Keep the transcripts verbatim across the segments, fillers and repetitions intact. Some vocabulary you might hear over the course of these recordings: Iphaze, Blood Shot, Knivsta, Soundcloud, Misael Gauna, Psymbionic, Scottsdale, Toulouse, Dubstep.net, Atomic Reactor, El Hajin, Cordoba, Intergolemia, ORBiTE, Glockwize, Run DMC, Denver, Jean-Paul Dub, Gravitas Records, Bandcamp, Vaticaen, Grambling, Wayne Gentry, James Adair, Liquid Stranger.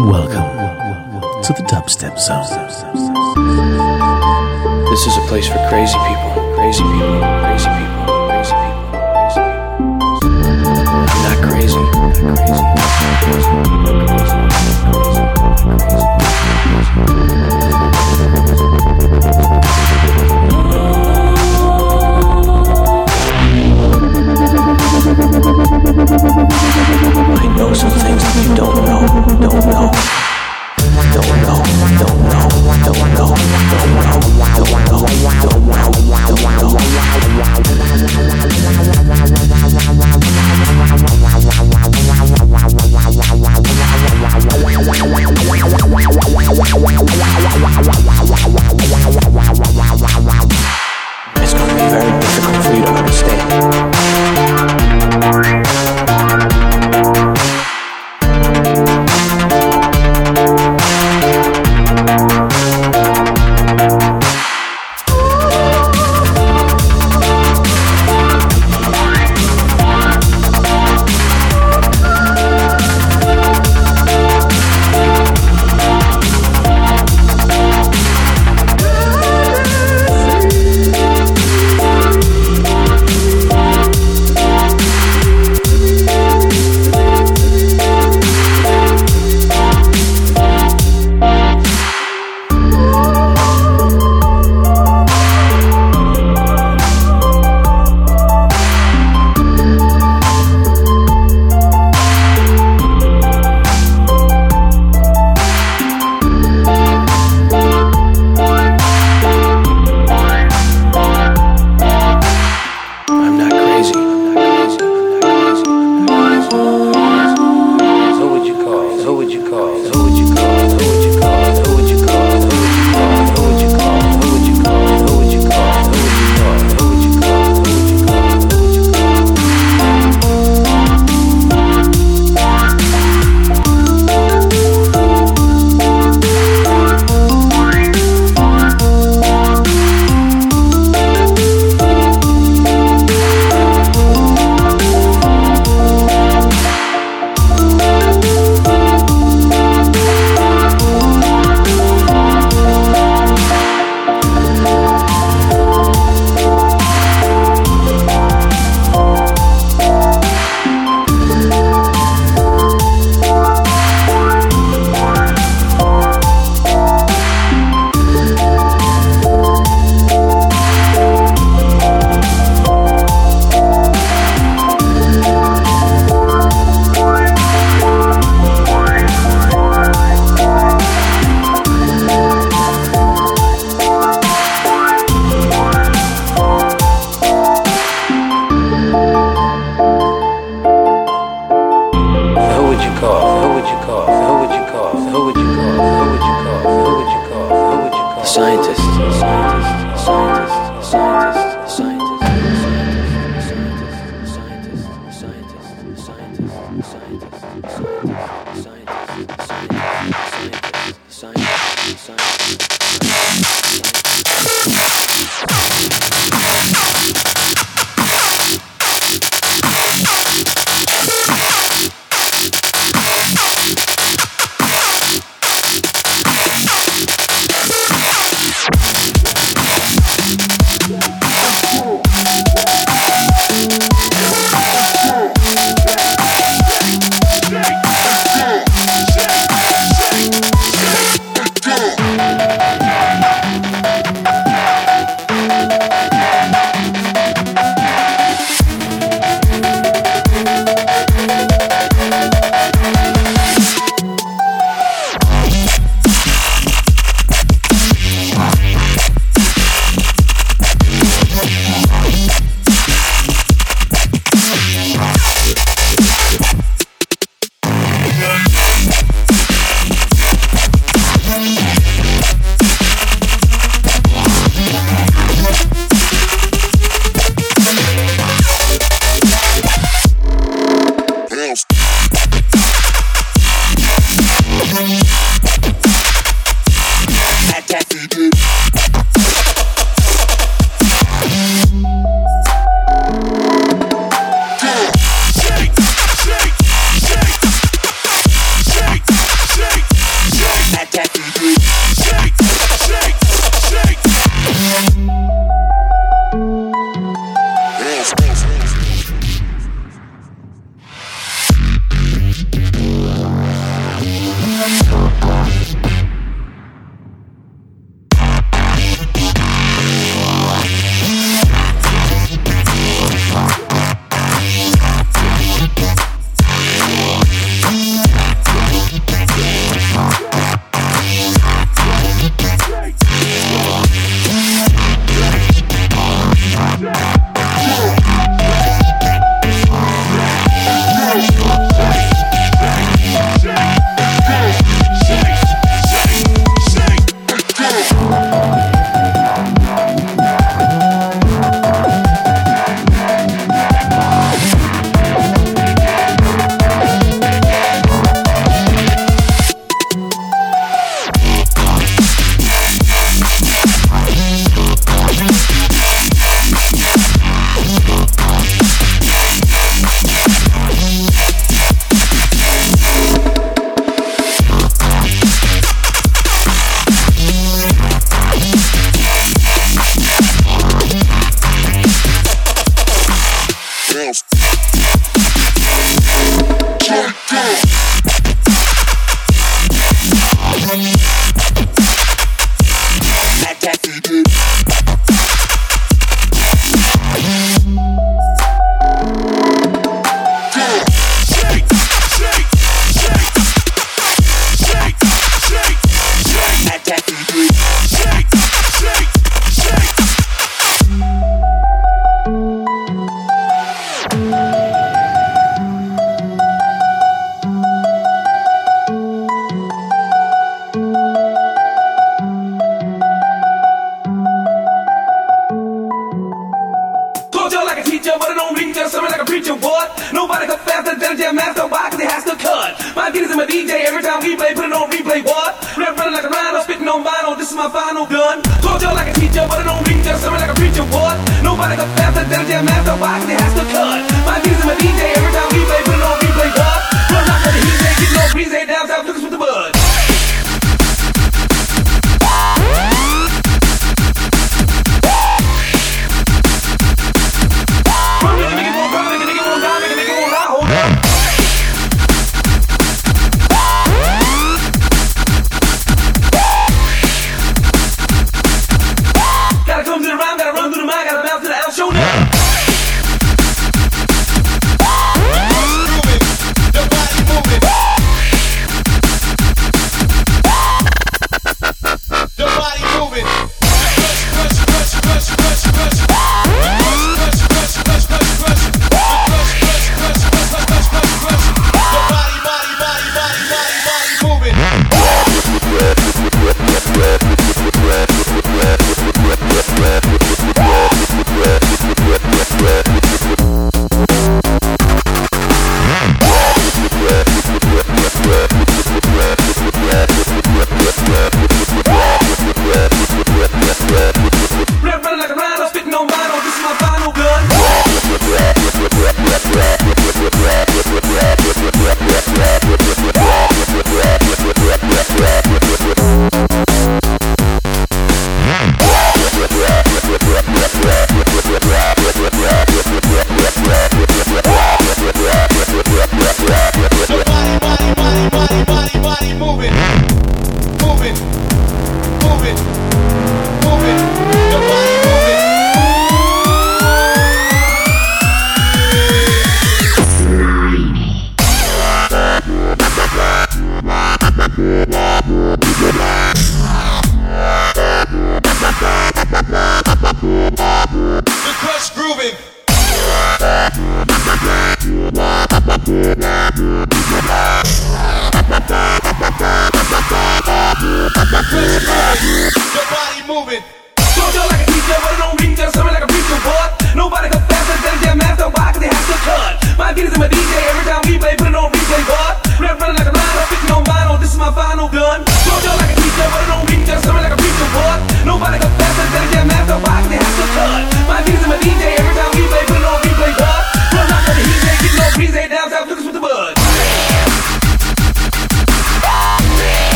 Welcome to the Dubstep Zone. This is a place for crazy people, crazy people, crazy people, crazy people, crazy people. I'm not crazy, not crazy, I know some things that you don't know, don't know, don't know, don't know, don't know, don't know, don't know, don't know, don't know. It's going to be very difficult for you to understand.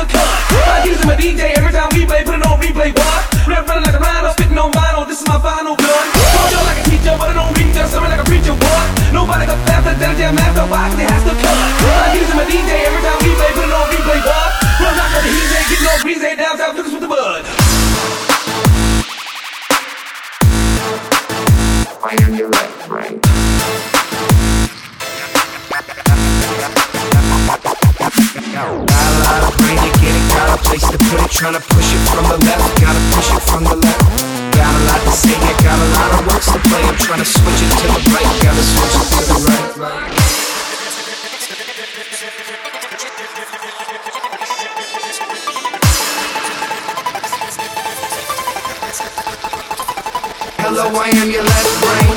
the cut. My D's and my D J, every time we play, put it on replay. What? Rap running like a rhino, spitting on vinyl. This is my final gun. Hold you like a teacher, but I don't read that. Something like a preacher. What? Nobody got faster than a jam master. Why? 'Cause it has to cut. My D's and my D J, every time we play, put it on replay. What? Run out of the heat, they get no breeze, they down south, look us with the bud. I am your left brain. Got a lot of brain to get it, got a place to put it, tryna push it from the left, gotta push it from the left. Got a lot to say, I got a lot of works to play, I'm tryna switch it to the right, gotta switch it to the right. Hello, I am your left brain.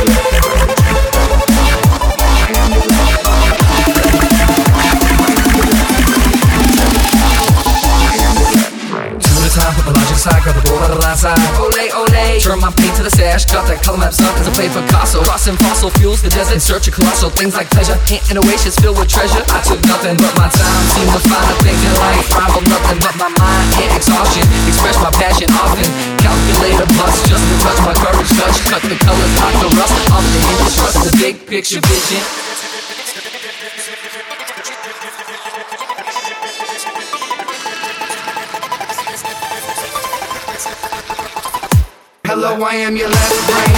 In search of colossal things like pleasure, in oasis filled with treasure. I took nothing but my time, seemed to find a thing in life. Rival nothing but my mind and exhaustion. Express my passion often, calculate a bust just to touch my courage. Touch, cut the colors, hot the rust. I'm the image, trust the big picture vision. Hello, I am your left brain.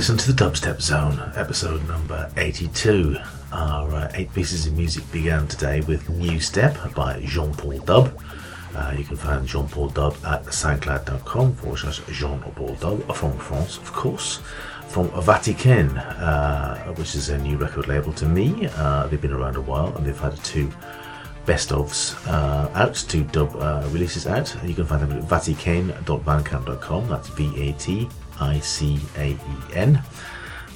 listen to the Dubstep Zone, episode number eighty-two. Our uh, eight pieces of music began today with New Step by Jean-Paul Dub. Uh, you can find Jean-Paul Dub at soundcloud.com forward slash Jean-Paul Dub, from France, of course. From Vaticaen, uh, which is a new record label to me. Uh, they've been around a while and they've had two best-ofs uh, out, two dub uh, releases out. You can find them at vaticaen dot bandcamp dot com. That's V A T I C A E N.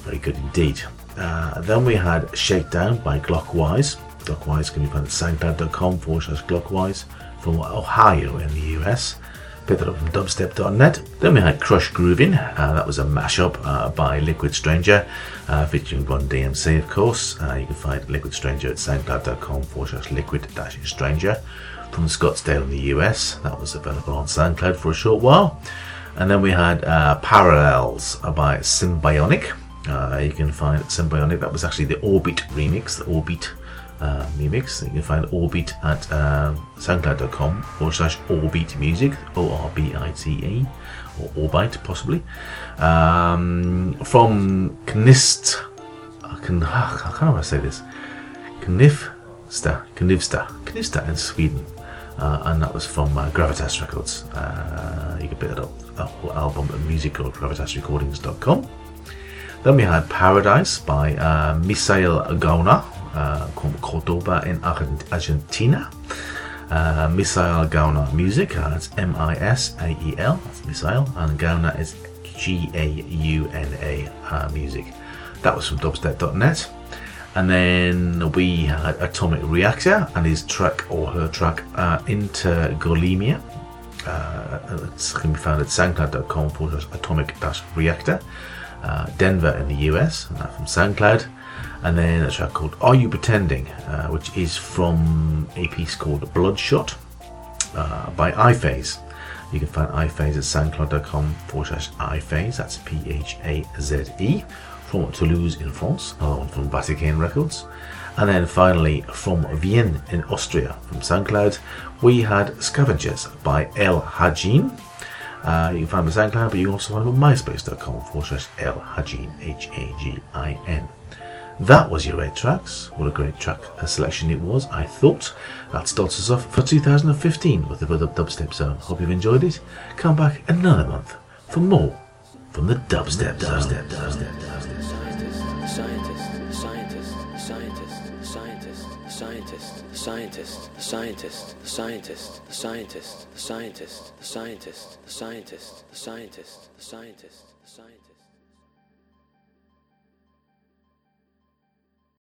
Very good indeed. Uh, then we had Shakedown by Glockwize. Glockwize can be found at soundcloud.com forward slash Glockwize from Ohio in the U S. Picked that up from dubstep dot net. Then we had Crush Groovin'. Uh, that was a mashup uh, by Liquid Stranger, uh, featuring Run D M C, of course. Uh, you can find Liquid Stranger at soundcloud.com forward slash liquid stranger from Scottsdale in the U S. That was available on SoundCloud for a short while. And then we had uh, Parallels by Psymbionic. Uh, you can find Psymbionic. That was actually the ORBiTE remix, the ORBiTE uh, remix. You can find ORBiTE at uh, soundcloud.com forward slash ORBiTE music, O R B I T E, or ORBiTE possibly. Um, from Knist, I can, I can't remember how to say this, Knivsta, Knivsta, Knivsta in Sweden. Uh, and that was from uh, Gravitas Records. Uh, you can pick that up, a whole album and music called gravitas recordings dot com. Then we had Paradise by uh, Misael Gauna uh, from Cordoba in Argentina. Uh, Misael Gauna Music, uh, that's M I S A E L, that's Misael, and Gauna is G A U N A uh, Music. That was from dubstep dot net. And then we had Atomic Reactor and his track, or her track, uh, Intergolemia. Uh, it's going to be found at soundcloud.com forward slash atomic dash reactor. Uh, Denver in the U S, and that's from SoundCloud. And then a track called Are You Pretending, uh, which is from a piece called Bloodshot uh, by Iphaze. You can find Iphaze at soundcloud.com forward slash Iphaze, that's P H A Z E. From Toulouse in France, another one from Vaticaen Records. And then finally from Vienna in Austria, from SoundCloud, we had Scavengers by El Hajin. Uh, you can find them on SoundCloud, but you can also find them on myspace.com forward slash El Hajin, H A G I N. That was your eight tracks. What a great track a selection it was, I thought. That starts us off for two thousand fifteen with the Build Up Dubstep Zone. Hope you've enjoyed it. Come back another month for more from the Dubstep Zone. Scientist, scientist, scientist, scientist, scientist, scientist, scientist, scientist, scientist, scientist.